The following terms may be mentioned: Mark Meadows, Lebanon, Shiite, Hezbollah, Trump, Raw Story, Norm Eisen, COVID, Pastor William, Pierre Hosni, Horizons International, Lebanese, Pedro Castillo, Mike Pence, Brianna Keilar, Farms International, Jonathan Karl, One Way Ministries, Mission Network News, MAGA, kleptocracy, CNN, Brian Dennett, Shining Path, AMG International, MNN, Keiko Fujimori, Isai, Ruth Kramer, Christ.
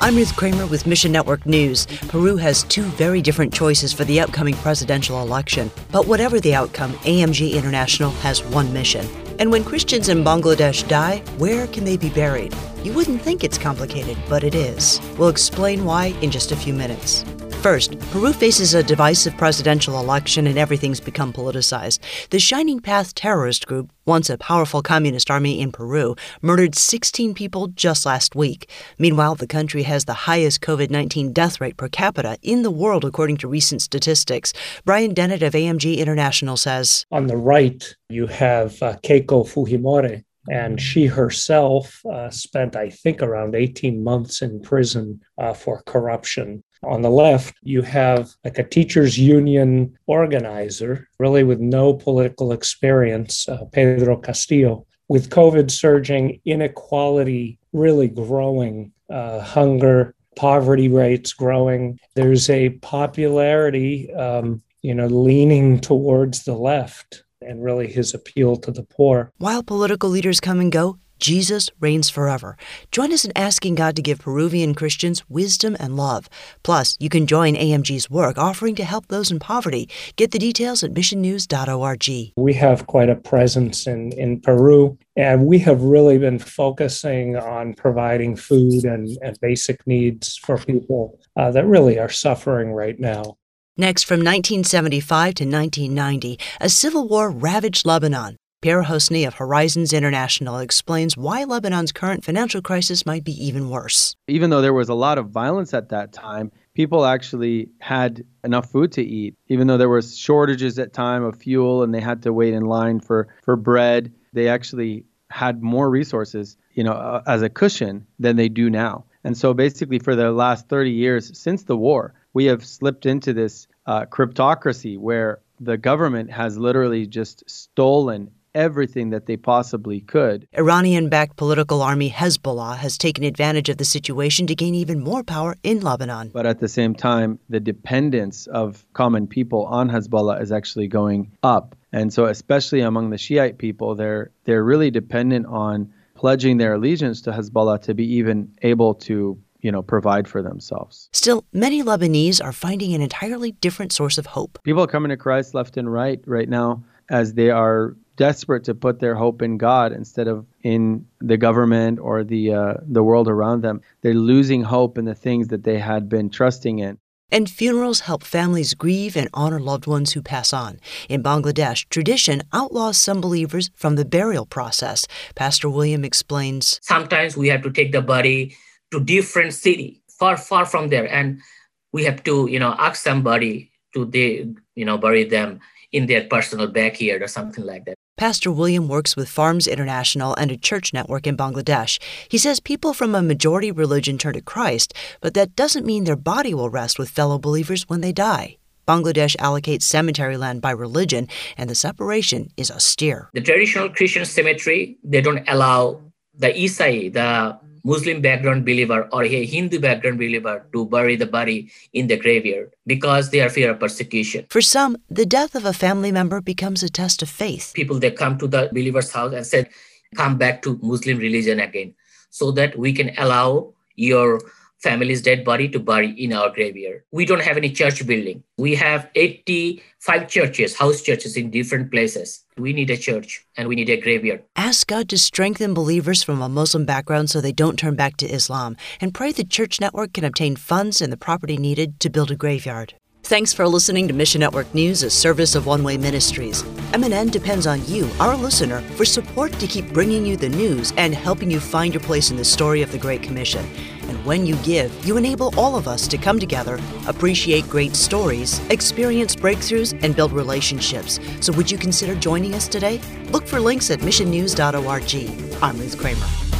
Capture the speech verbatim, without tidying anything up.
I'm Ruth Kramer with Mission Network News. Peru has two very different choices for the upcoming presidential election. But whatever the outcome, A M G International has one mission. And when Christians in Bangladesh die, where can they be buried? You wouldn't think it's complicated, but it is. We'll explain why in just a few minutes. First, Peru faces a divisive presidential election and everything's become politicized. The Shining Path terrorist group, once a powerful communist army in Peru, murdered sixteen people just last week. Meanwhile, the country has the highest COVID nineteen death rate per capita in the world, according to recent statistics. Brian Dennett of A M G International says, on the right, you have uh, Keiko Fujimori, and she herself uh, spent, I think, around eighteen months in prison uh, for corruption. On the left, you have like a teachers union organizer, really with no political experience, uh, Pedro Castillo. With COVID surging, inequality really growing, uh, hunger, poverty rates growing. There's a popularity, um, you know, leaning towards the left and really his appeal to the poor. While political leaders come and go, Jesus reigns forever. Join us in asking God to give Peruvian Christians wisdom and love. Plus, you can join A M G's work offering to help those in poverty. Get the details at mission news dot org. We have quite a presence in, in Peru, and we have really been focusing on providing food and, and basic needs for people uh, that really are suffering right now. Next, from nineteen seventy-five to nineteen ninety, a civil war ravaged Lebanon. Pierre Hosni of Horizons International explains why Lebanon's current financial crisis might be even worse. Even though there was a lot of violence at that time, people actually had enough food to eat. Even though there were shortages at time of fuel and they had to wait in line for, for bread, they actually had more resources, you know, uh, as a cushion than they do now. And so basically for the last thirty years since the war, we have slipped into this uh, cryptocracy where the government has literally just stolen everything that they possibly could. Iranian-backed political army Hezbollah has taken advantage of the situation to gain even more power in Lebanon. But at the same time, the dependence of common people on Hezbollah is actually going up. And so especially among the Shiite people, they're they're really dependent on pledging their allegiance to Hezbollah to be even able to, you know, provide for themselves. Still, many Lebanese are finding an entirely different source of hope. People are coming to Christ left and right right now as they are desperate to put their hope in God instead of in the government or the uh, the world around them. They're losing hope in the things that they had been trusting in. And funerals help families grieve and honor loved ones who pass on. In Bangladesh, tradition outlaws some believers from the burial process. Pastor William explains, sometimes we have to take the body to different city, far, far from there. And we have to, you know, ask somebody to, they, you know, bury them in their personal backyard or something like that. Pastor William works with Farms International and a church network in Bangladesh. He says people from a majority religion turn to Christ, but that doesn't mean their body will rest with fellow believers when they die. Bangladesh allocates cemetery land by religion, and the separation is austere. The traditional Christian cemetery, they don't allow the Isai, the Muslim background believer or a Hindu background believer, to bury the body in the graveyard because they are fear of persecution. For some, the death of a family member becomes a test of faith. People, they come to the believer's house and said, come back to Muslim religion again so that we can allow your family's dead body to bury in our graveyard. We don't have any church building. We have eighty-five churches, house churches in different places. We need a church and we need a graveyard. Ask God to strengthen believers from a Muslim background so they don't turn back to Islam, and pray the church network can obtain funds and the property needed to build a graveyard. Thanks for listening to Mission Network News, a service of One Way Ministries. M N N depends on you, our listener, for support to keep bringing you the news and helping you find your place in the story of the Great Commission. And when you give, you enable all of us to come together, appreciate great stories, experience breakthroughs, and build relationships. So would you consider joining us today? Look for links at mission news dot org. I'm Ruth Kramer.